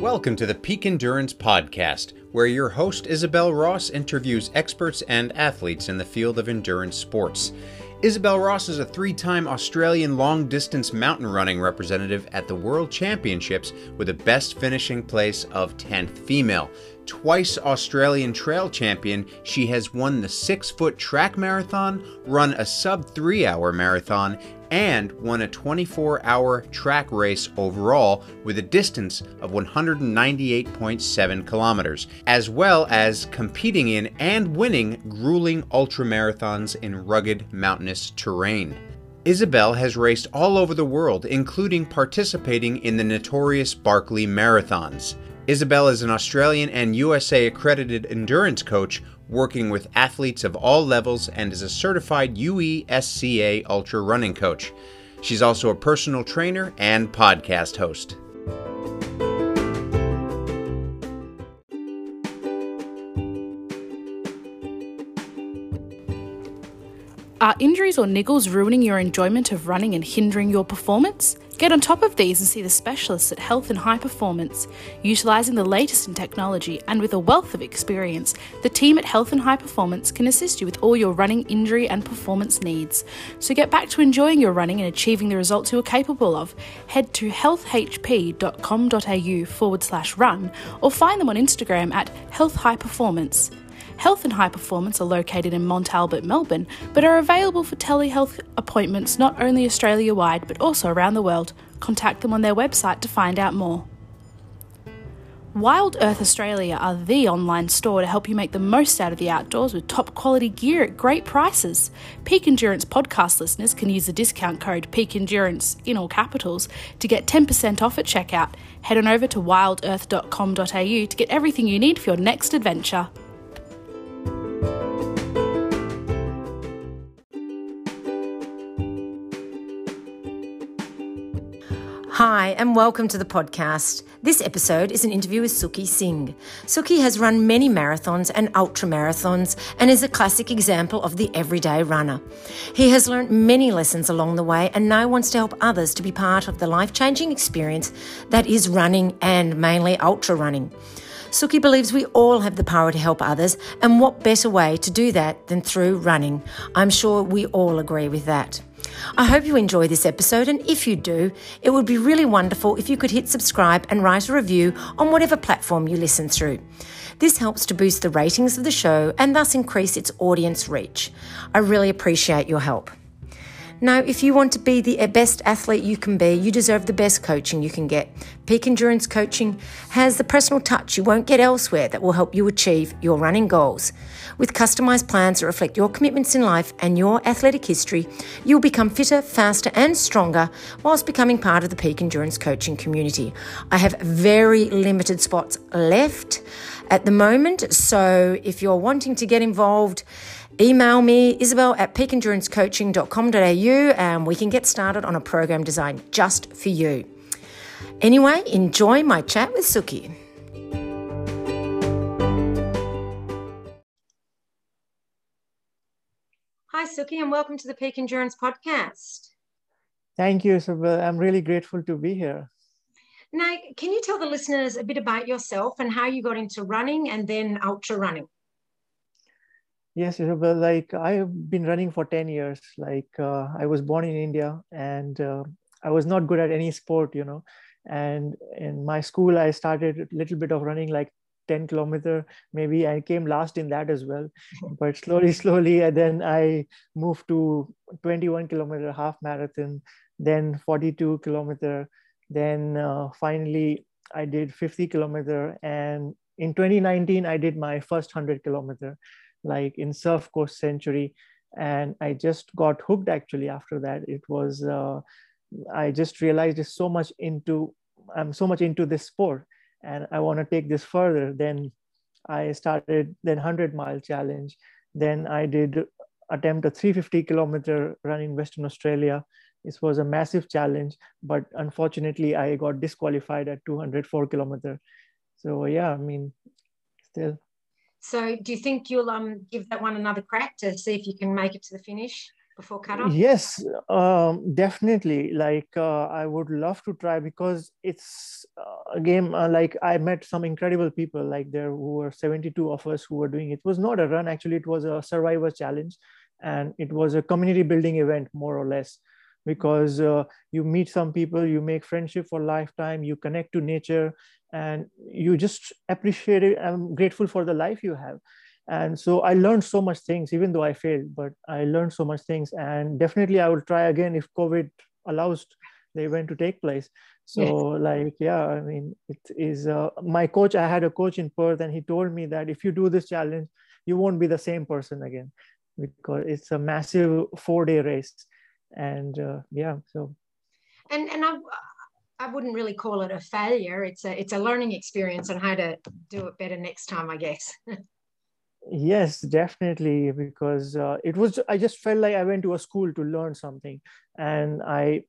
Welcome to the Peak Endurance Podcast, where your host Isabel Ross interviews experts and athletes in the field of endurance sports. Isabel Ross is a three-time Australian long-distance mountain running representative at the World Championships with a best finishing place of 10th female. Twice Australian trail champion, she has won the 6-foot track marathon, run a sub-3-hour marathon, and won a 24-hour track race overall with a distance of 198.7 kilometers, as well as competing in and winning grueling ultramarathons in rugged mountainous terrain. Isabel has raced all over the world, including participating in the notorious Barkley Marathons. Isabel is an Australian and USA accredited endurance coach working with athletes of all levels and is a certified UESCA ultra running coach. She's also a personal trainer and podcast host. Are injuries or niggles ruining your enjoyment of running and hindering your performance? Get on top of these and see the specialists at Health and High Performance. Utilising the latest in technology and with a wealth of experience, the team at Health and High Performance can assist you with all your running, injury and performance needs. So get back to enjoying your running and achieving the results you're capable of. Head to healthhp.com.au/run or find them on Instagram at Health High Performance. Health and High Performance are located in Mont Albert, Melbourne, but are available for telehealth appointments not only Australia-wide but also around the world. Contact them on their website to find out more. Wild Earth Australia are the online store to help you make the most out of the outdoors with top quality gear at great prices. Peak Endurance podcast listeners can use the discount code PEAKENDURANCE in all capitals to get 10% off at checkout. Head on over to wildearth.com.au to get everything you need for your next adventure. Hi and welcome to the podcast. This episode is an interview with Sukhi Singh. Sukhi has run many marathons and ultramarathons and is a classic example of the everyday runner. He has learnt many lessons along the way and now wants to help others to be part of the life-changing experience that is running and mainly ultra running. Sukhi believes we all have the power to help others, and what better way to do that than through running? I'm sure we all agree with that. I hope you enjoy this episode, and if you do, it would be really wonderful if you could hit subscribe and write a review on whatever platform you listen through. This helps to boost the ratings of the show and thus increase its audience reach. I really appreciate your help. Now, if you want to be the best athlete you can be, you deserve the best coaching you can get. Peak Endurance Coaching has the personal touch you won't get elsewhere that will help you achieve your running goals. With customised plans that reflect your commitments in life and your athletic history, you'll become fitter, faster and stronger whilst becoming part of the Peak Endurance Coaching community. I have very limited spots left at the moment, so if you're wanting to get involved, email me, isabel@peakendurancecoaching.com.au, and we can get started on a program designed just for you. Anyway, enjoy my chat with Sukhi. Hi, Sukhi, and welcome to the Peak Endurance Podcast. Thank you, Isabel. I'm really grateful to be here. Now, can you tell the listeners a bit about yourself and how you got into running and then ultra running? Yes, Isabel, I've been running for 10 years. I was born in India and I was not good at any sport, you know. And in my school, I started a little bit of running, like 10-kilometer, maybe. I came last in that as well. But slowly, and then I moved to 21-kilometer half marathon, then 42-kilometer. Then finally, I did 50-kilometer. And in 2019, I did my first 100-kilometer. Like in Surf Coast Century, and I just got hooked. Actually, after that, it was I just realized I'm so much into this sport, and I want to take this further. Then I started 100-mile challenge. Then I did attempt a 350-kilometer run in Western Australia. This was a massive challenge, but unfortunately, I got disqualified at 204-kilometer. So yeah, I mean, still. So do you think you'll give that one another crack to see if you can make it to the finish before cutoff? Yes, definitely. Like I would love to try, because it's a game. Like I met some incredible people. Like there were 72 of us who were doing it. It was not a run, actually. It was a survivor challenge, and it was a community building event, more or less. Because you meet some people, you make friendship for a lifetime, you connect to nature, and you just appreciate it. I'm grateful for the life you have. And so I learned so much things, even though I failed, but I learned so much things. And definitely I will try again if COVID allows the event to take place. So like, yeah, I mean, it is my coach. I had a coach in Perth, and he told me that if you do this challenge, you won't be the same person again, because it's a massive 4-day race. And yeah, so. And I wouldn't really call it a failure. It's a learning experience on how to do it better next time, I guess. Yes, definitely, because it was, I just felt like I went to a school to learn something, and I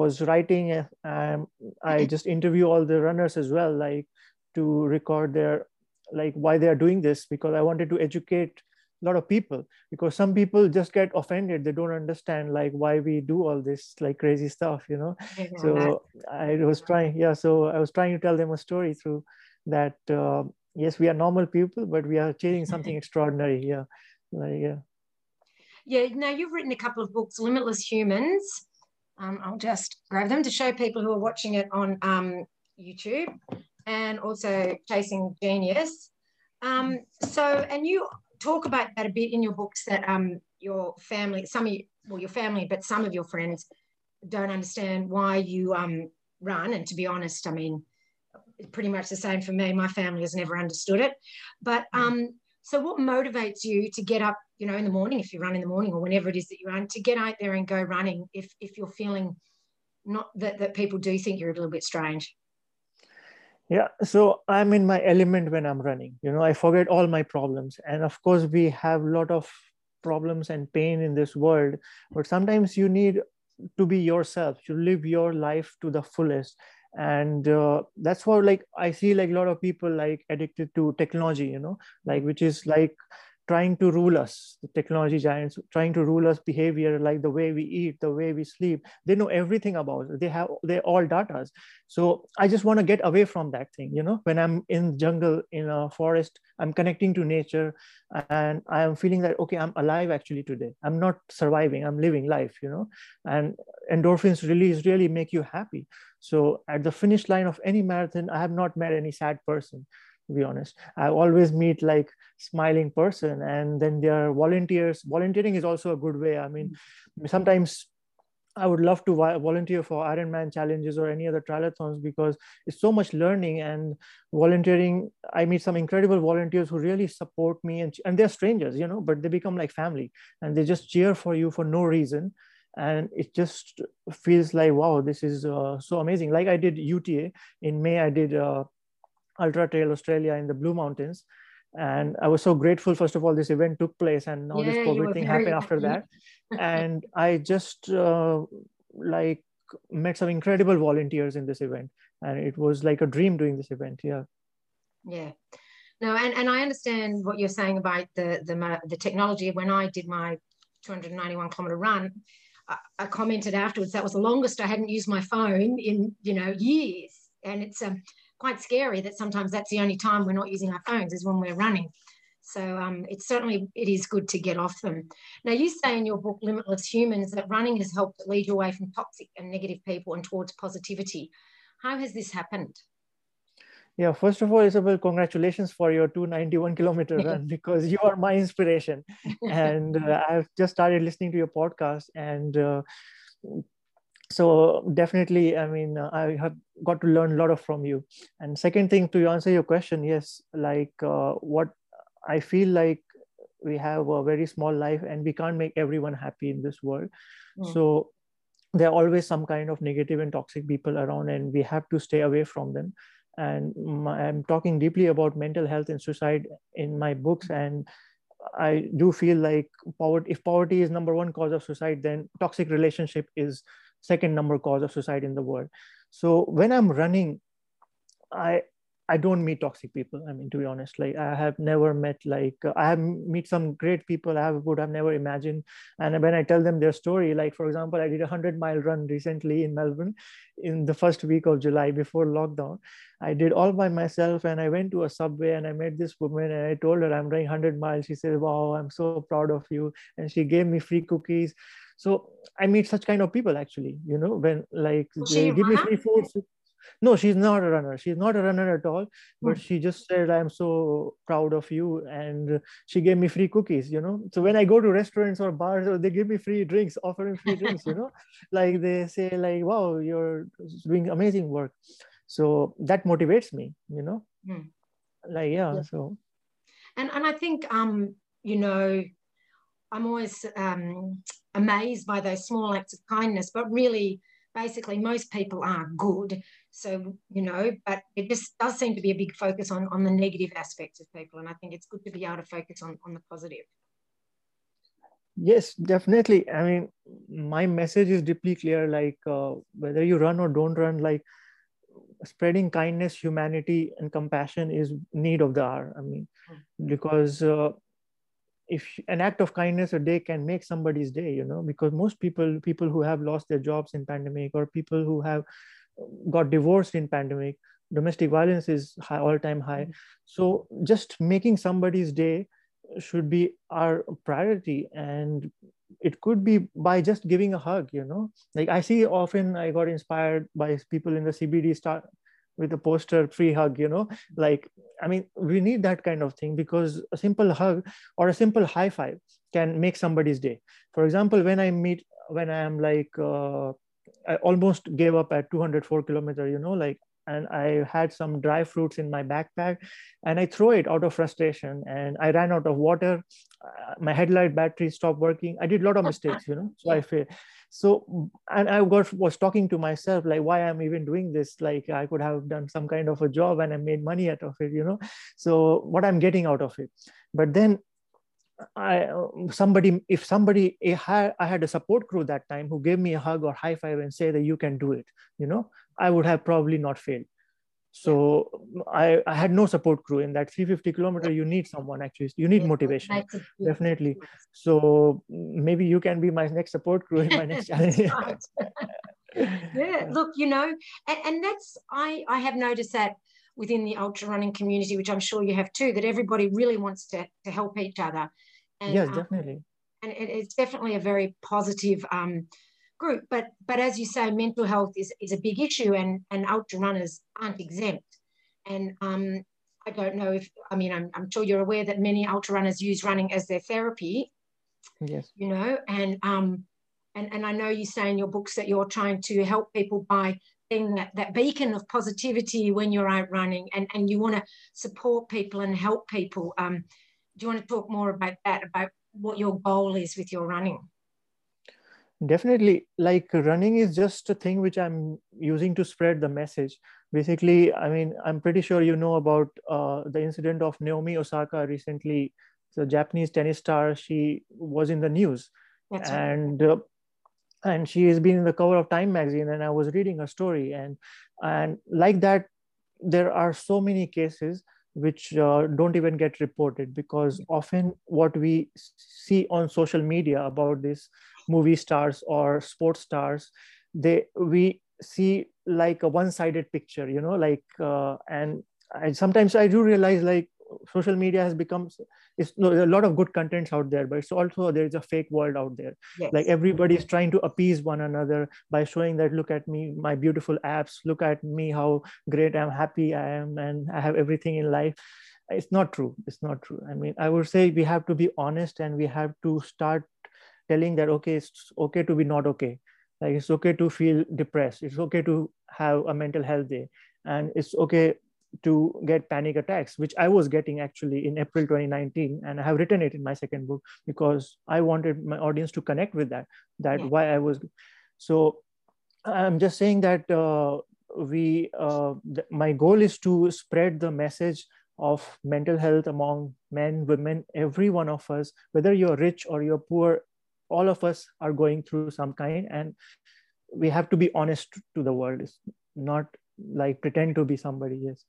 was writing, I just interview all the runners as well, like to record their, like why they are doing this, because I wanted to educate a lot of people, because some people just get offended. They don't understand like why we do all this like crazy stuff, you know? So I was trying, so I was trying to tell them a story through that, yes, we are normal people, but we are achieving something extraordinary here. Like, now you've written a couple of books, Limitless Humans. I'll just grab them to show people who are watching it on YouTube, and also Chasing Genius. And you talk about that a bit in your books, that your family, your family, but some of your friends don't understand why you run. And to be honest, I mean, it's pretty much the same for me. My family has never understood it. But so what motivates you to get up, you know, in the morning, if you run in the morning or whenever it is that you run, to get out there and go running if you're feeling not that, that people do think you're a little bit strange? Yeah, so I'm in my element when I'm running. You know, I forget all my problems. And of course, we have a lot of problems and pain in this world, but sometimes you need to be yourself, to live your life to the fullest. And that's what, like, I see like a lot of people like addicted to technology, you know, like, which is like trying to rule us, the technology giants, trying to rule us behavior, like the way we eat, the way we sleep. They know everything about it. They all data. So I just want to get away from that thing. You know, when I'm in jungle, in a forest, I'm connecting to nature, and I am feeling that, okay, I'm alive actually today. I'm not surviving, I'm living life, you know, and endorphins release really make you happy. So at the finish line of any marathon, I have not met any sad person. To be honest, I always meet like smiling person, and then there are volunteers. Volunteering is also a good way. I mean, sometimes I would love to volunteer for Ironman challenges or any other triathlons, because it's so much learning and volunteering. I meet some incredible volunteers who really support me, and they're strangers, you know, but they become like family, and they just cheer for you for no reason. And it just feels like, wow, this is so amazing. Like I did UTA in May, I did Ultra Trail Australia in the Blue Mountains. And I was so grateful, first of all, this event took place, and now this COVID thing happened after that. And I just like met some incredible volunteers in this event. And it was like a dream doing this event. No, and I understand what you're saying about the technology. When I did my 291 kilometer run, I commented afterwards, that was the longest I hadn't used my phone in, you know, years. And it's quite scary that sometimes that's the only time we're not using our phones is when we're running. So it is good to get off them. Now, you say in your book, Limitless Humans, that running has helped lead you away from toxic and negative people and towards positivity. How has this happened? Yeah, first of all, Isabel, congratulations for your 291 kilometer run, because you are my inspiration. And I've just started listening to your podcast, and so definitely, I mean, I have got to learn a lot from you. And second thing, to answer your question, yes, like what I feel like we have a very small life, and we can't make everyone happy in this world. So there are always some kind of negative and toxic people around, and we have to stay away from them. And I'm talking deeply about mental health and suicide in my books. And I do feel like poverty, if poverty is number one cause of suicide, then toxic relationship is second number cause of suicide in the world. So when I'm running, I I don't meet toxic people. I mean, to be honest, like I have never met, like I have meet some great people I would have never imagined. And when I tell them their story, like, for example, I did 100-mile run recently in Melbourne in the first week of July before lockdown. I did all by myself and I went to a subway and I met this woman and I told her I'm running 100 miles. She said, wow, I'm so proud of you. And she gave me free cookies. So I meet such kind of people actually, you know, when like they give me free food. No, she's not a runner. She's not a runner at all. But she just said, I'm so proud of you. And she gave me free cookies, you know. So when I go to restaurants or bars, they give me free drinks, offering free drinks, you know. Like they say, like, wow, you're doing amazing work. So that motivates me, you know. Like, yeah. So. And I think, you know, I'm always amazed by those small acts of kindness, but really, basically, most people are good. So, you know, but it just does seem to be a big focus on the negative aspects of people. And I think it's good to be able to focus on the positive. Yes, definitely. I mean, my message is deeply clear, like whether you run or don't run, like spreading kindness, humanity and compassion is need of the hour. I mean, because if an act of kindness a day can make somebody's day, you know, because most people who have lost their jobs in pandemic or people who have got divorced in pandemic, domestic violence is high, all-time high. So just making somebody's day should be our priority. And it could be by just giving a hug, you know, like I see often I got inspired by people in the CBD start with a poster, free hug, you know, like, I mean, we need that kind of thing because a simple hug or a simple high five can make somebody's day. For example, when I am like, I almost gave up at 204 kilometers, you know, like, and I had some dry fruits in my backpack and I throw it out of frustration and I ran out of water. My headlight battery stopped working. I did a lot of mistakes, you know, so I failed. So, and I was talking to myself, like, why I'm even doing this? Like I could have done some kind of a job and I made money out of it, you know? So what I'm getting out of it, but then I had a support crew that time who gave me a hug or high five and say that you can do it, you know, I would have probably not failed. So I had no support crew in that 350 kilometer. You need someone actually. You need motivation, definitely. So maybe you can be my next support crew in my next challenge. Yeah, look, you know, and that's I have noticed that within the ultra running community, which I'm sure you have too, that everybody really wants to help each other. And, yes, definitely. And it's definitely a very positive group, but as you say, mental health is a big issue, and ultra runners aren't exempt. And I don't know if, I mean, I'm sure you're aware that many ultra runners use running as their therapy. Yes. You know, and I know you say in your books that you're trying to help people by being that beacon of positivity when you're out running, and you want to support people and help people. Do you want to talk more about that, about what your goal is with your running? Definitely. Like running is just a thing which I'm using to spread the message. Basically, I mean, I'm pretty sure you know about the incident of Naomi Osaka recently. So Japanese tennis star, she was in the news. That's right. And she has been in the cover of Time magazine, and I was reading her story. And like that, there are so many cases which don't even get reported, because often what we see on social media about these movie stars or sports stars, we see like a one-sided picture, you know, like, and sometimes I do realize, like, social media has become, there's a lot of good contents out there, but it's also, there's a fake world out there. Yes. Like everybody is trying to appease one another by showing that, look at me, my beautiful abs, look at me, how great I'm happy I am, and I have everything in life. It's not true. It's not true. I mean, I would say we have to be honest, and we have to start telling that, okay, it's okay to be not okay. Like it's okay to feel depressed. It's okay to have a mental health day, and it's okay to get panic attacks, which I was getting actually in April 2019. And I have written it in my second book because I wanted my audience to connect with that. Yeah. Why I was. So I'm just saying that my goal is to spread the message of mental health among men, women, every one of us, whether you're rich or you're poor, all of us are going through some kind, and we have to be honest to the world. It's not like pretend to be somebody. Yes.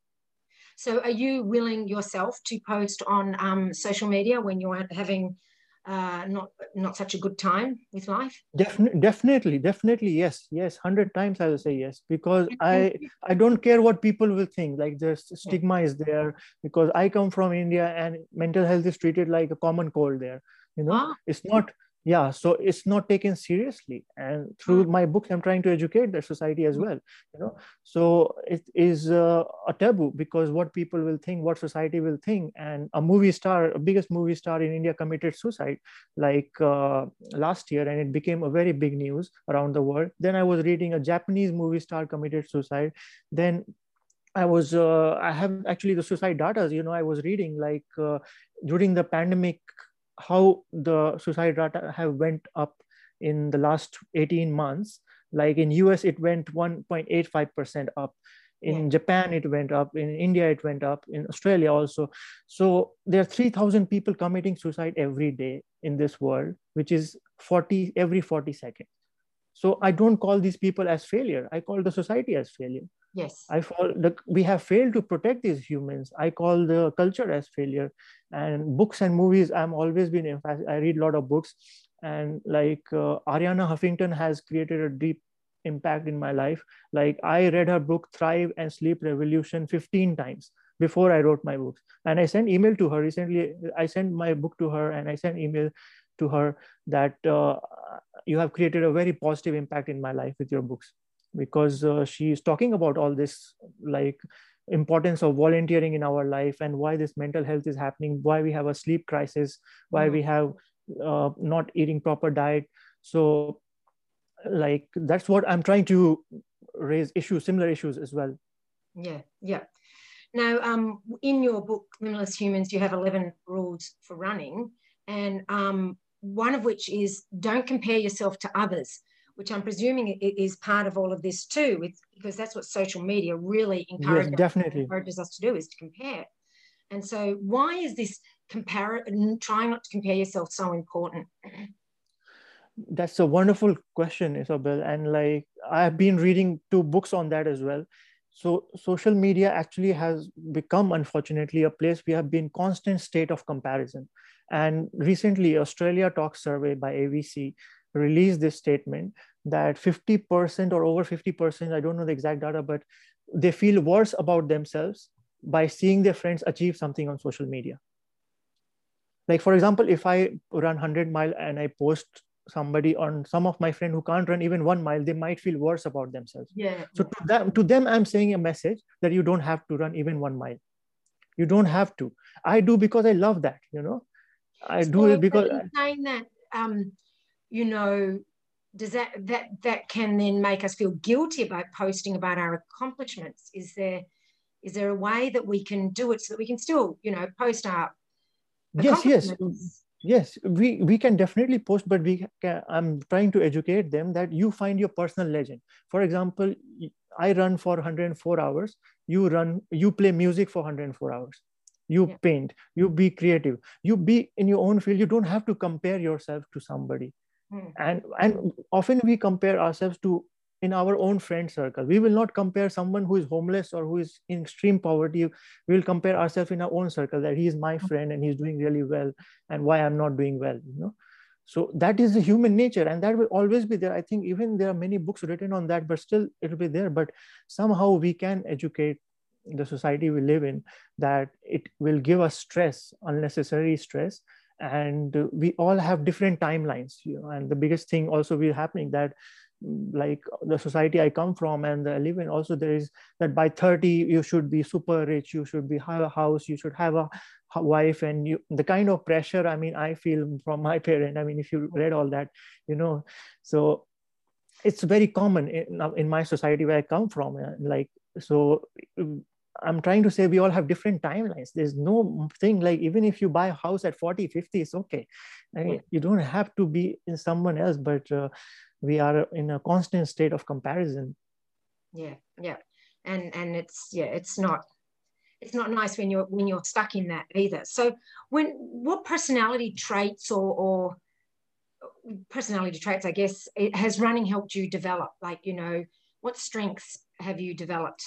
So are you willing yourself to post on social media when you aren't having not such a good time with life? Definitely yes. 100 times I will say yes, because I don't care what people will think. Like, the stigma is there, because I come from India and mental health is treated like a common cold there, you know. It's not, so it's not taken seriously. And through my books, I'm trying to educate the society as well, you know. So it is a taboo, because what people will think, what society will think. And a movie star, biggest movie star in India, committed suicide like last year, and it became a very big news around the world. Then I was reading a Japanese movie star committed suicide. Then I was, I have actually the suicide data, you know, I was reading like during the pandemic, how the suicide data have went up in the last 18 months. Like in US, it went 1.85% up. In Japan, it went up. In India, it went up. In Australia also. So there are 3,000 people committing suicide every day in this world, which is every 40 seconds. So I don't call these people as failure. I call the society as failure. Yes. We have failed to protect these humans. I call the culture as failure. And books and movies, I'm always been emphatic. I read a lot of books. And like Ariana Huffington has created a deep impact in my life. Like, I read her book, Thrive and Sleep Revolution, 15 times before I wrote my book. And I sent email to her recently. I sent my book to her and I sent email to her that you have created a very positive impact in my life with your books, because she is talking about all this, like importance of volunteering in our life and why this mental health is happening, why we have a sleep crisis, why we have not eating proper diet. So like, that's what I'm trying to raise, similar issues as well. Yeah. Now, in your book, Minimalist Humans, you have 11 rules for running. And one of which is, don't compare yourself to others, which I'm presuming is part of all of this too, because that's what social media really encourages us to do, is to compare. And so why is this trying not to compare yourself so important? That's a wonderful question, Isabel. And like, I've been reading two books on that as well. So social media actually has become, unfortunately, a place we have been constant state of comparison. And recently, Australia Talk survey by ABC released this statement that 50% or over 50%, I don't know the exact data, but they feel worse about themselves by seeing their friends achieve something on social media. Like, for example, if I run 100 mile and I post somebody on some of my friend who can't run even 1 mile, they might feel worse about themselves. So to them, I'm saying a message that you don't have to run even 1 mile. You don't have to. I do because I love that, you know. Saying that, you know, does that can then make us feel guilty about posting about our accomplishments? Is there a way that we can do it so that we can still, you know, post our accomplishments? Yes, we can definitely post, but I'm trying to educate them that you find your personal legend. For example, I run for 104 hours. You play music for 104 hours. You paint, you be creative, you be in your own field. You don't have to compare yourself to somebody. And often we compare ourselves to in our own friend circle. We will not compare someone who is homeless or who is in extreme poverty. We will compare ourselves in our own circle, that he is my friend and he's doing really well, and why I'm not doing well, you know. So that is the human nature, and that will always be there. I think even there are many books written on that, but still it'll be there. But somehow we can educate the society we live in that it will give us stress, unnecessary stress. And we all have different timelines, you know. And the biggest thing also will happening that, like, the society I come from and I live in also, there is that by 30 you should be super rich, you should be have a house, you should have a wife, and the kind of pressure I feel from my parent. If you read all that, you know, so it's very common in my society where I come from. Like, so I'm trying to say we all have different timelines. There's no thing like, even if you buy a house at 40, 50, it's okay. You don't have to be in someone else, but we are in a constant state of comparison. Yeah. And it's not nice when you're stuck in that either. So what personality traits or personality traits, I guess, has running helped you develop? Like, you know, what strengths have you developed?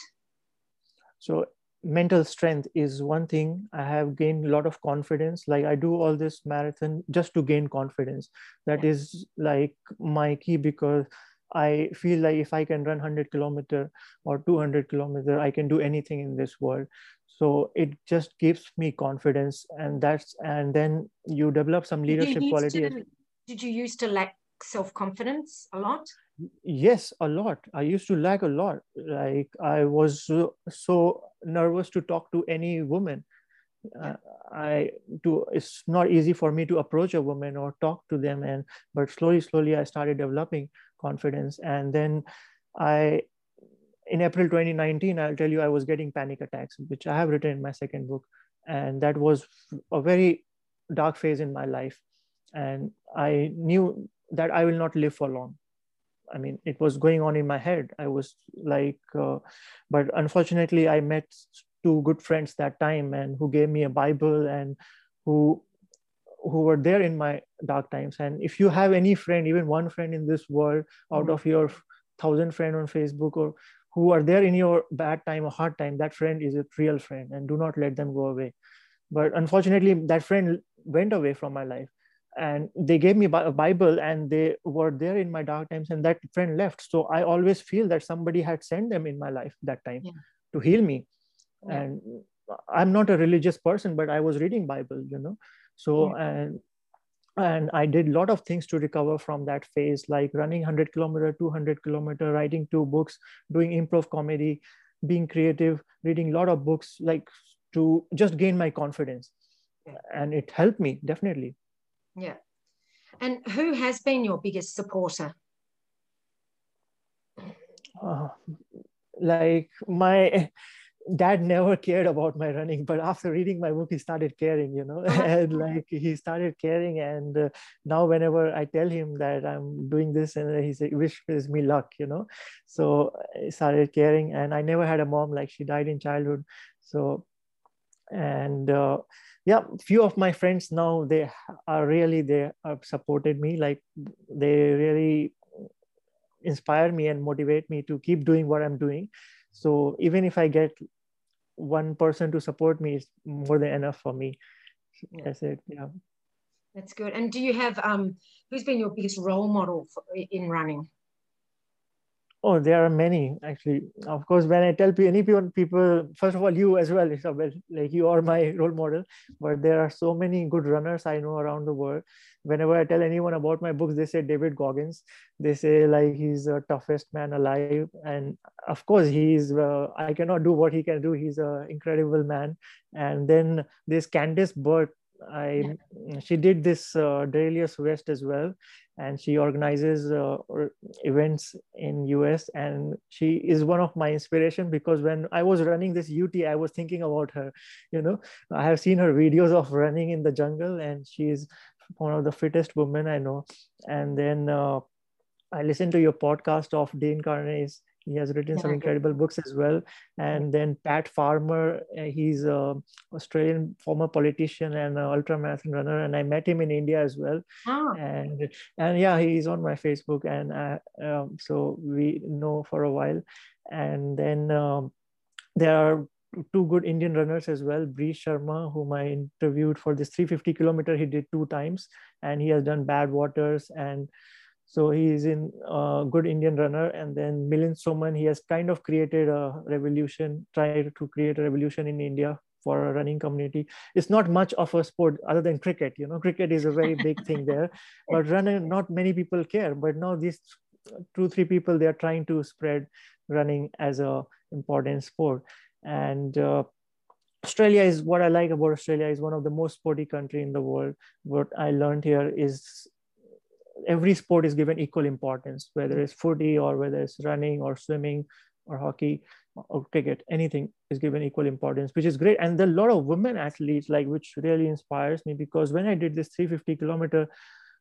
So mental strength is one thing. I have gained a lot of confidence. Like I do all this marathon just to gain confidence. That is like my key, because I feel like if I can run 100 kilometers or 200 kilometers, I can do anything in this world. So it just gives me confidence, and then you develop some leadership quality. Did you used to lack self-confidence a lot? Yes, a lot. I used to lack a lot. Like I was so nervous to talk to any woman. It's not easy for me to approach a woman or talk to them. But slowly I started developing confidence. And then in April 2019, I'll tell you, I was getting panic attacks, which I have written in my second book. And that was a very dark phase in my life. And I knew that I will not live for long. I mean, it was going on in my head. I was like, but unfortunately, I met two good friends that time, and who gave me a Bible, and who were there in my dark times. And if you have any friend, even one friend in this world, out of your 1,000 friends on Facebook, or who are there in your bad time or hard time, that friend is a real friend, and do not let them go away. But unfortunately, that friend went away from my life. And they gave me a Bible, and they were there in my dark times, and that friend left. So I always feel that somebody had sent them in my life that time to heal me. Yeah. And I'm not a religious person, but I was reading Bible, you know. So, and I did a lot of things to recover from that phase, like running 100 kilometer, 200 kilometer, writing 2 books, doing improv comedy, being creative, reading a lot of books, like to just gain my confidence. Yeah. And it helped me, definitely. Yeah. And who has been your biggest supporter? Like my dad never cared about my running, but after reading my book, he started caring, you know, and like he started caring. And now whenever I tell him that I'm doing this, and he wishes me luck, you know, so I started caring. And I never had a mom, like she died in childhood. So, and yeah, few of my friends now, they have supported me. Like they really inspire me and motivate me to keep doing what I'm doing. So even if I get one person to support me, it's more than enough for me. Yeah. That's it. Yeah, that's good. And do you have who's been your biggest role model in running? Oh, there are many, actually. Of course, when I tell people, first of all, you as well, Isabel, like you are my role model, but there are so many good runners I know around the world. Whenever I tell anyone about my books, they say David Goggins. They say like he's the toughest man alive. And of course, I cannot do what he can do. He's an incredible man. And then this Candace Burke, she did this Darelius West as well, and she organizes events in US, and she is one of my inspiration, because when I was running this UT, I was thinking about her, you know. I have seen her videos of running in the jungle, and she is one of the fittest women I know. And then I listened to your podcast of Dean Karnazes. He has written some incredible books as well. And then Pat Farmer, he's an Australian former politician and an ultramarathon runner. And I met him in India as well. Oh. And yeah, he's on my Facebook. And so we know for a while. And then there are two good Indian runners as well. Brij Sharma, whom I interviewed for this 350 kilometer, he did 2 times. And he has done Badwaters, and so he is a good Indian runner. And then Milind Soman, he has kind of created a revolution, tried to create a revolution in India for a running community. It's not much of a sport other than cricket. You know, cricket is a very big thing there, but running, not many people care. But now these 2-3 people, they are trying to spread running as an important sport. And Australia is what I like about Australia is one of the most sporty country in the world. What I learned here is every sport is given equal importance, whether it's footy or whether it's running or swimming or hockey or cricket, anything is given equal importance, which is great. And there are a lot of women athletes, like, which really inspires me, because when I did this 350 kilometer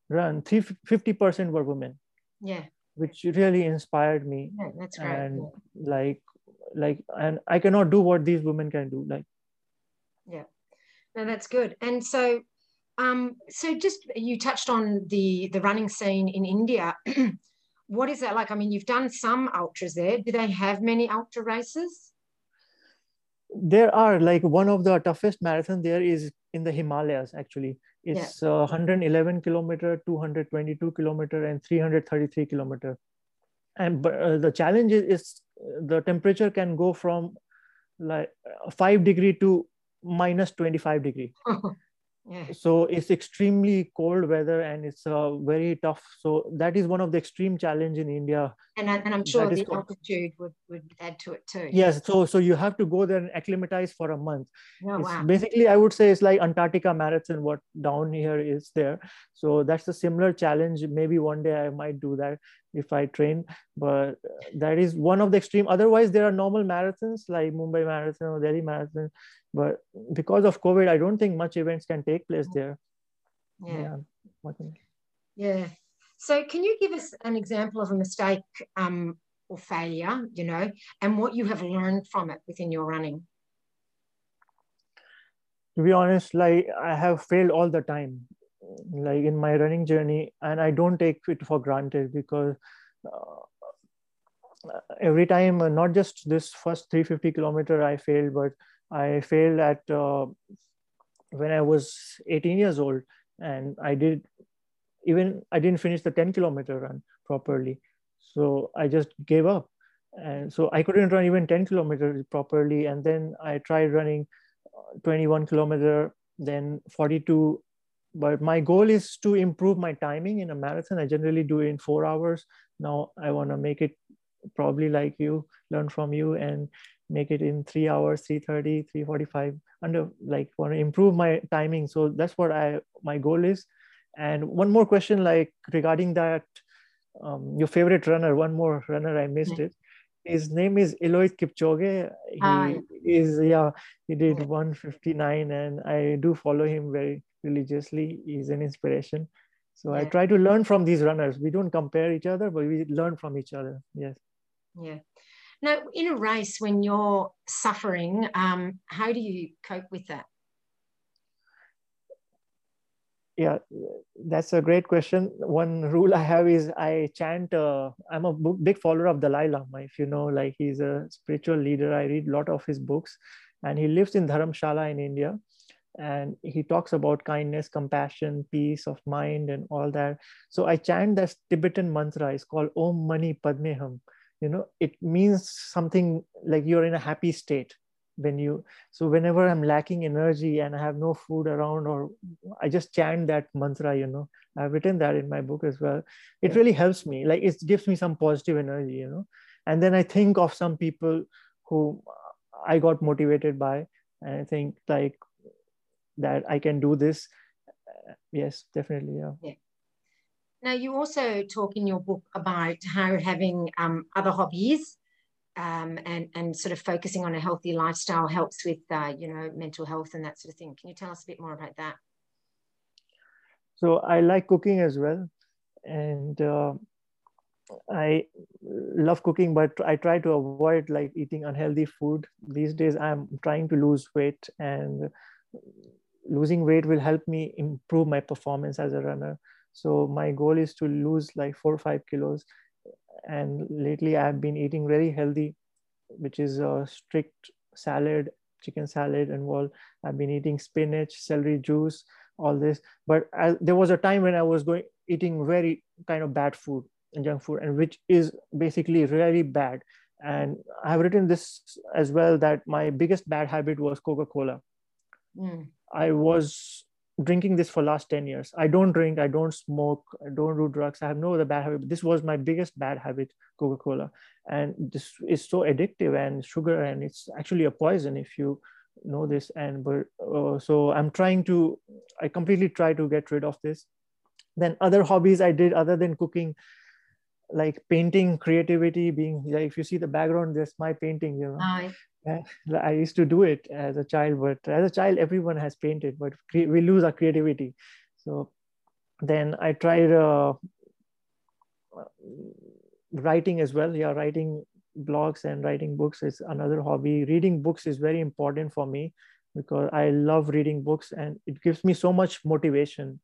run, 50% were women, which really inspired me. That's right. And and I cannot do what these women can do. No, that's good. And so so just, you touched on the running scene in India. What is that like? I mean, you've done some ultras there. Do they have many ultra races? there are, like, one of the toughest marathons there is in the Himalayas, actually. It's 111 kilometer, 222 kilometer, and 333 kilometer. And the challenge is the temperature can go from like 5 degrees to minus 25 degrees. Yeah. So it's extremely cold weather and it's very tough. So that is one of the extreme challenge in India. And I'm sure the altitude would add to it too. Yes. So you have to go there and acclimatize for a month. Oh, wow. Basically, I would say it's like Antarctica Marathon, what down here is there. So that's a similar challenge. Maybe one day I might do that if I train, but that is one of the extreme. Otherwise, there are normal marathons like Mumbai Marathon or Delhi Marathon. But because of COVID, I don't think much events can take place there. Yeah. Yeah. So can you give us an example of a mistake or failure, you know, and what you have learned from it within your running? To be honest, like, I have failed all the time, like in my running journey, and I don't take it for granted because every time, not just this first 350 kilometer I failed, but I failed at when I was 18 years old, and I didn't finish the 10 kilometer run properly. So I just gave up. And so I couldn't run even 10 kilometers properly. And then I tried running 21 kilometer, then 42. But my goal is to improve my timing in a marathon. I generally do it in 4 hours. Now I want to make it probably like you, learn from you, and make it in 3 hours, 3:30, 3:45, under, like, want to improve my timing. So that's what my goal is. And one more question, like, regarding that, your favorite runner, one more runner, I missed it. His name is Eliud Kipchoge. He did 1:59, and I do follow him very religiously. He's an inspiration. So I try to learn from these runners. We don't compare each other, but we learn from each other. Yes. Yeah. Now, in a race, when you're suffering, how do you cope with that? Yeah, that's a great question. One rule I have is I chant. I'm a big follower of Dalai Lama. If you know, like, he's a spiritual leader. I read a lot of his books, and he lives in Dharamshala in India. And he talks about kindness, compassion, peace of mind, and all that. So I chant this Tibetan mantra. It's called Om Mani Padme Hum. You know, it means something like you're in a happy state when you, so whenever I'm lacking energy and I have no food around, or I just chant that mantra, you know, I've written that in my book as well. It really helps me, like, it gives me some positive energy, you know, and then I think of some people who I got motivated by, and I think, like, that I can do this. Yes, definitely. Yeah. Now, you also talk in your book about how having other hobbies and sort of focusing on a healthy lifestyle helps with, you know, mental health and that sort of thing. Can you tell us a bit more about that? So I like cooking as well. And I love cooking, but I try to avoid, like, eating unhealthy food. These days, I'm trying to lose weight, and losing weight will help me improve my performance as a runner. So my goal is to lose like 4 or 5 kilos. And lately I've been eating very healthy, which is a strict salad, chicken salad and all. I've been eating spinach, celery juice, all this. But there was a time when I was eating very kind of bad food and junk food, and which is basically really bad. And I've written this as well, that my biggest bad habit was Coca-Cola. I was drinking this for last 10 years. I don't drink, I don't smoke, I don't do drugs. I have no other bad habit. This was my biggest bad habit, Coca-Cola. And this is so addictive, and sugar, and it's actually a poison if you know this. And so I'm trying to, I completely try to get rid of this. Then other hobbies I did other than cooking, like painting, creativity, being, like, if you see the background, there's my painting, you know. I used to do it as a child, but as a child, everyone has painted, but we lose our creativity. So then I tried writing as well. Yeah, writing blogs and writing books is another hobby. Reading books is very important for me because I love reading books, and it gives me so much motivation.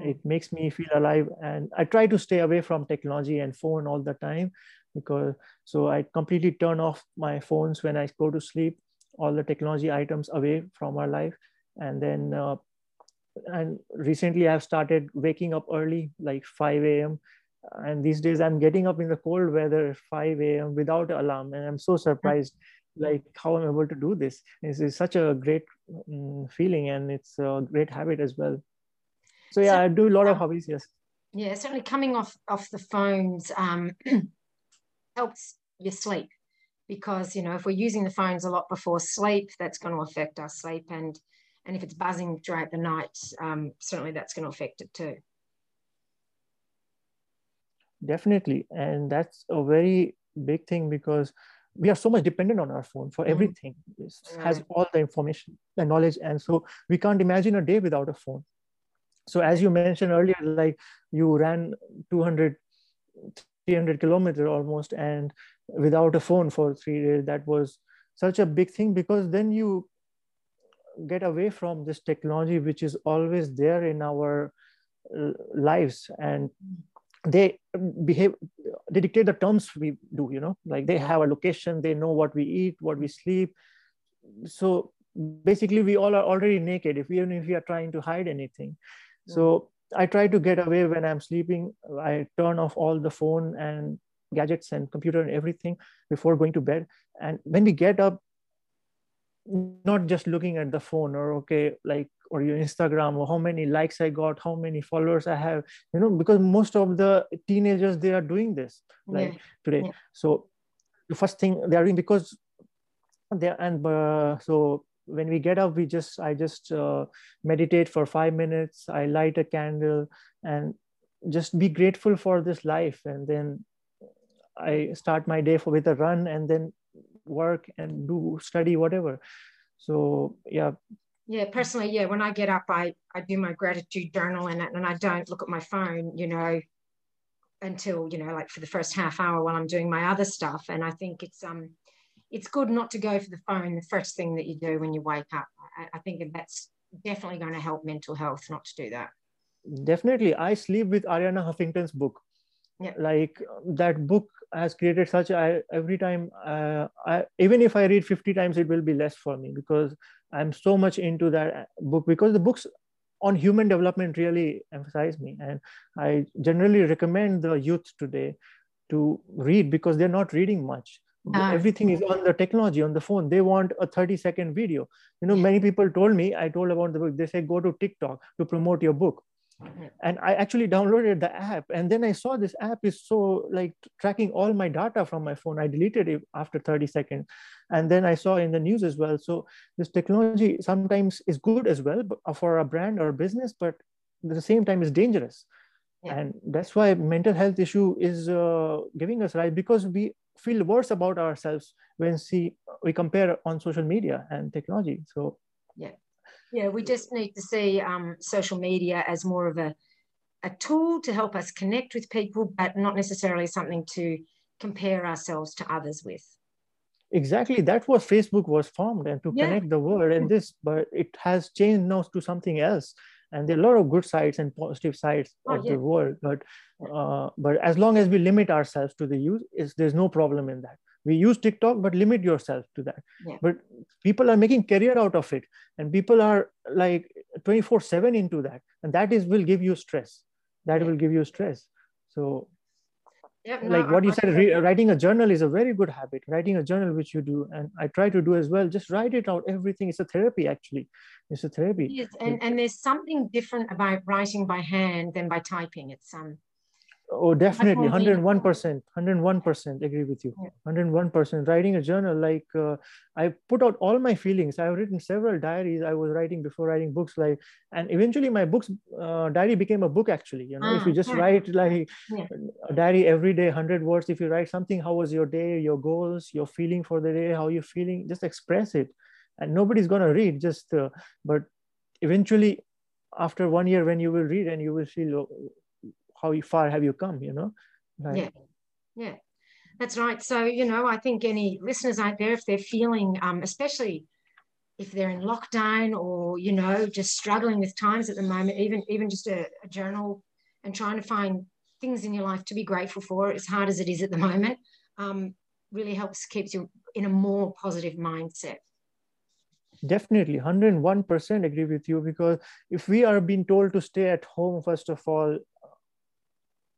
It makes me feel alive. And I try to stay away from technology and phone all the time. So I completely turn off my phones when I go to sleep. all the technology items away from our life. And then and recently I've started waking up early, like 5 a.m. And these days I'm getting up in the cold weather at 5 a.m. without an alarm. And I'm so surprised, like how I'm able to do this. This is such a great feeling, and it's a great habit as well. So yeah, I do a lot of hobbies, yes. Yeah, certainly coming off the phones helps your sleep, because, you know, if we're using the phones a lot before sleep, that's going to affect our sleep. And if it's buzzing throughout the night, certainly that's going to affect it too. Definitely. And that's a very big thing, because we are so much dependent on our phone for everything. It has all the information and knowledge. And so we can't imagine a day without a phone. So as you mentioned earlier, like you ran 200, 300 kilometers almost, and without a phone for 3 days. That was such a big thing, because then you get away from this technology, which is always there in our lives, and they behave, they dictate the terms we do, you know, like they have a location, they know what we eat, what we sleep. So basically we all are already naked, even if we are trying to hide anything. So I try to get away when I'm sleeping. I turn off all the phone and gadgets and computer and everything before going to bed. And when we get up, not just looking at the phone or or your Instagram, or how many likes I got, how many followers I have, you know, because most of the teenagers, they are doing this today. Yeah. So the first thing they are doing, because so when we get up, I just meditate for 5 minutes. I light a candle and just be grateful for this life. And then I start my day with a run, and then work and do study, whatever. So, yeah. Yeah, personally, yeah, when I get up, I do my gratitude journal and I don't look at my phone, you know, until, you know, like for the first half hour while I'm doing my other stuff. And I think it's good not to go for the phone the first thing that you do when you wake up. I think that's definitely going to help mental health, not to do that. Definitely. I sleep with Ariana Huffington's book. Yeah. Like that book has created such, every time, even if I read 50 times, it will be less for me, because I'm so much into that book, because the books on human development really emphasize me. And I generally recommend the youth today to read, because they're not reading much. Everything is on the technology, on the phone. They want a 30-second video. You know, many people told me, I told about the book, they say, go to TikTok to promote your book. And I actually downloaded the app, and then I saw this app is so like tracking all my data from my phone. I deleted it after 30 seconds. And then I saw in the news as well. So this technology sometimes is good as well, but for a brand or a business, but at the same time is dangerous. Yeah. And that's why mental health issue is giving us right, because we feel worse about ourselves when we compare on social media and technology. So yeah. Yeah, we just need to see social media as more of a tool to help us connect with people, but not necessarily something to compare ourselves to others with. Exactly. That was Facebook was formed and to connect the world and this, but it has changed now to something else. And there are a lot of good sides and positive sides of the world. But as long as we limit ourselves to the use, there's no problem in that. We use TikTok, but limit yourself to that. Yeah. But people are making career out of it. And people are like 24/7 into that. And that will give you stress. That will give you stress. So writing a journal is a very good habit. Writing a journal, which you do, and I try to do as well. Just write it out, everything. It's a therapy, actually. It's a therapy. Yes, and there's something different about writing by hand than by typing. It's Oh, definitely. 101%. 101% agree with you. 101%. Writing a journal, like I put out all my feelings. I've written several diaries I was writing before writing books. Like, and eventually my books diary became a book, actually. You know, if you just write like a diary every day, 100 words, if you write something, how was your day, your goals, your feeling for the day, how you're feeling, just express it. And nobody's going to read just, but eventually after 1 year, when you will read and you will feel, how far have you come, you know? Right. Yeah, that's right. So, you know, I think any listeners out there, if they're feeling, especially if they're in lockdown or, you know, just struggling with times at the moment, even just a journal and trying to find things in your life to be grateful for, as hard as it is at the moment, really keeps you in a more positive mindset. Definitely, 101% agree with you, because if we are being told to stay at home, first of all,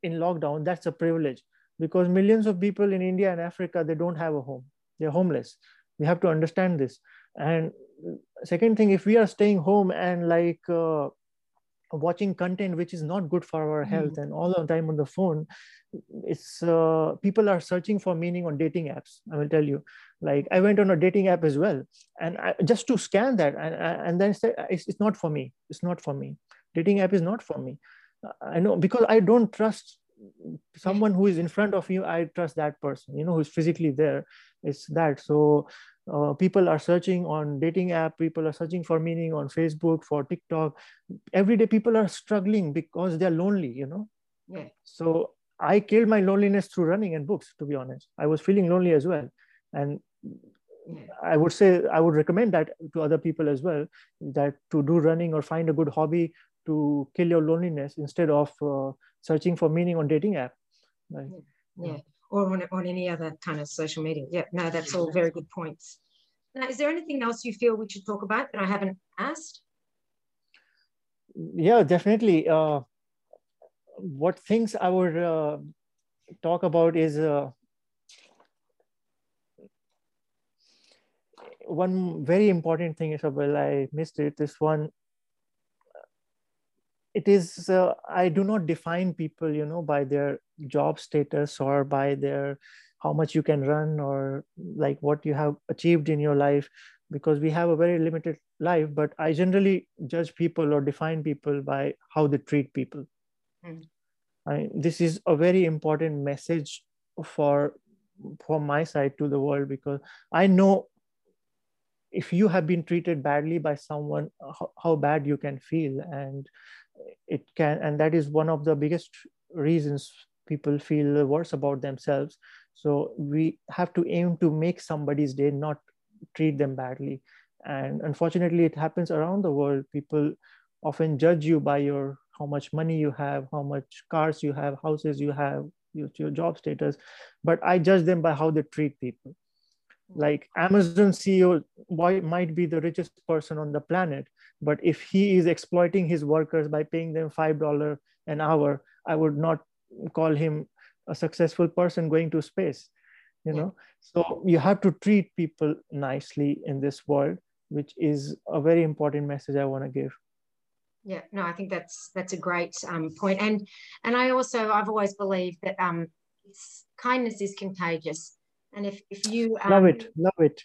in lockdown, that's a privilege, because millions of people in India and Africa, they don't have a home. They're homeless. We have to understand this. And second thing, if we are staying home and like watching content which is not good for our health and all the time on the phone, it's people are searching for meaning on dating apps. I will tell you, like I went on a dating app as well, and I, just to scan that, and then say it's not for me. It's not for me. Dating app is not for me. I know, because I don't trust someone who is in front of you. I trust that person, you know, who's physically there. It's that. So people are searching on dating app. People are searching for meaning on Facebook, for TikTok. Every day people are struggling because they're lonely, you know? Yeah. So I killed my loneliness through running and books, to be honest. I was feeling lonely as well. And I would say, I would recommend that to other people as well, that to do running or find a good hobby to kill your loneliness, instead of searching for meaning on dating app. Right? Yeah. Or on any other kind of social media. Yeah, no, that's all very good points. Now, is there anything else you feel we should talk about that I haven't asked? Yeah, definitely. What things I would talk about is one very important thing, Isabel, I missed it, this one. It is, I do not define people, you know, by their job status or by their, how much you can run or like what you have achieved in your life, because we have a very limited life, but I generally judge people or define people by how they treat people. This is a very important message for my side to the world, because I know if you have been treated badly by someone, how bad you can feel. And it can, and that is one of the biggest reasons people feel worse about themselves. So we have to aim to make somebody's day, not treat them badly. And unfortunately, it happens around the world. People often judge you by your, how much money you have, how much cars you have, houses you have, your job status. But I judge them by how they treat people. Like Amazon CEO might be the richest person on the planet, but if he is exploiting his workers by paying them $5 an hour, I would not call him a successful person going to space, you know? So you have to treat people nicely in this world, which is a very important message I want to give. Yeah, no, I think that's a great point. And I also, I've always believed that kindness is contagious. And if you love it,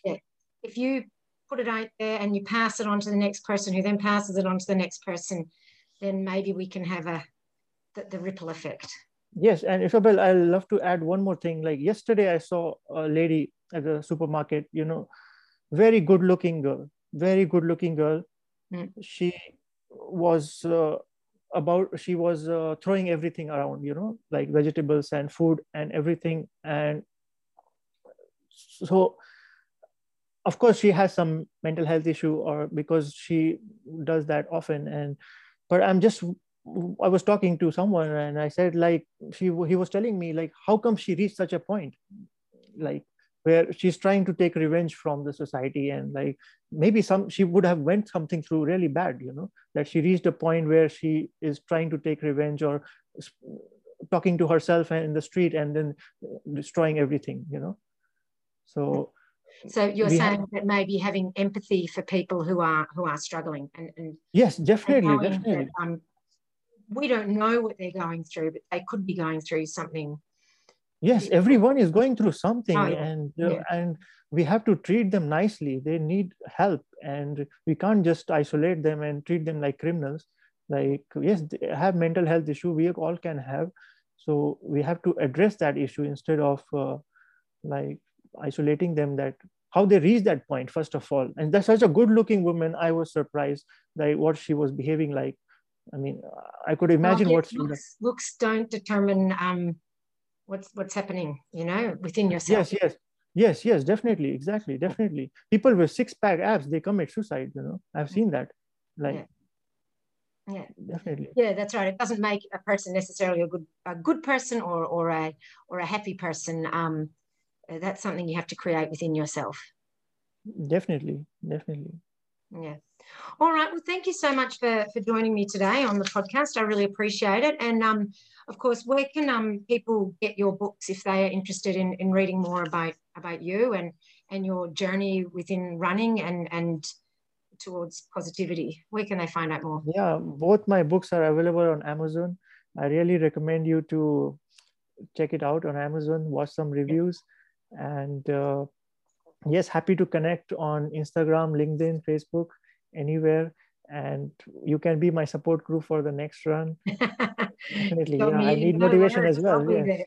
yeah, if you put it out there and you pass it on to the next person, who then passes it on to the next person, then maybe we can have the ripple effect. Yes, and Isabel, I love to add one more thing. Like yesterday, I saw a lady at the supermarket. You know, very good-looking girl, very good-looking girl. She was throwing everything around, you know, like vegetables and food and everything. And so, of course, she has some mental health issue, or because she does that often. But I was talking to someone, and I said, like, he was telling me, like, how come she reached such a point, like, where she's trying to take revenge from the society, and like maybe she would have went something through really bad, you know, that she reached a point where she is trying to take revenge or talking to herself and in the street and then destroying everything, you know. So you're saying that maybe having empathy for people who are struggling and yes, definitely. That, we don't know what they're going through, but they could be going through something. Yes, everyone is going through something, and we have to treat them nicely. They need help, and we can't just isolate them and treat them like criminals. Like, yes, they have mental health issue. We all can have, so we have to address that issue instead of isolating them, that how they reached that point, first of all. And that's such a good looking woman. I was surprised by what she was behaving like. I mean, I could imagine what looks don't determine what's happening, you know, within yourself. Yes, definitely, exactly, definitely. People with six-pack abs, they commit suicide, you know. I've seen that. Like, yeah, definitely. Yeah, that's right. It doesn't make a person necessarily a good person or a happy person. That's something you have to create within yourself. Definitely. Yeah. All right. Well, thank you so much for joining me today on the podcast. I really appreciate it. And of course, where can people get your books if they are interested in reading more about you and your journey within running and towards positivity? Where can they find out more? Yeah, both my books are available on Amazon. I really recommend you to check it out on Amazon, watch some reviews, and yes, happy to connect on Instagram, LinkedIn, Facebook, anywhere, and you can be my support group for the next run. Definitely, yeah, I need motivation as well. Yes.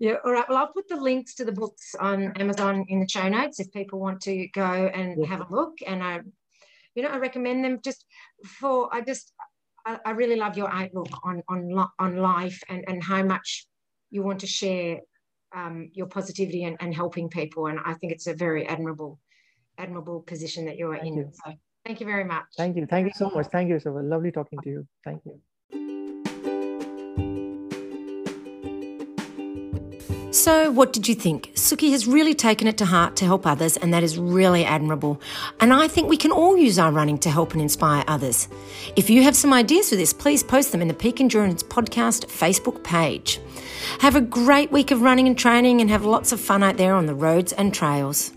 Yeah, all right. Well, I'll put the links to the books on Amazon in the show notes if people want to go and have a look. And I recommend them I really love your outlook on life and how much you want to share your positivity and helping people. And I think it's a very admirable position that you're in. So thank you very much. Thank you. Thank you so much. Thank you, Isabel. Lovely talking to you. Thank you. So what did you think? Sukhi has really taken it to heart to help others, and that is really admirable. And I think we can all use our running to help and inspire others. If you have some ideas for this, please post them in the Peak Endurance Podcast Facebook page. Have a great week of running and training, and have lots of fun out there on the roads and trails.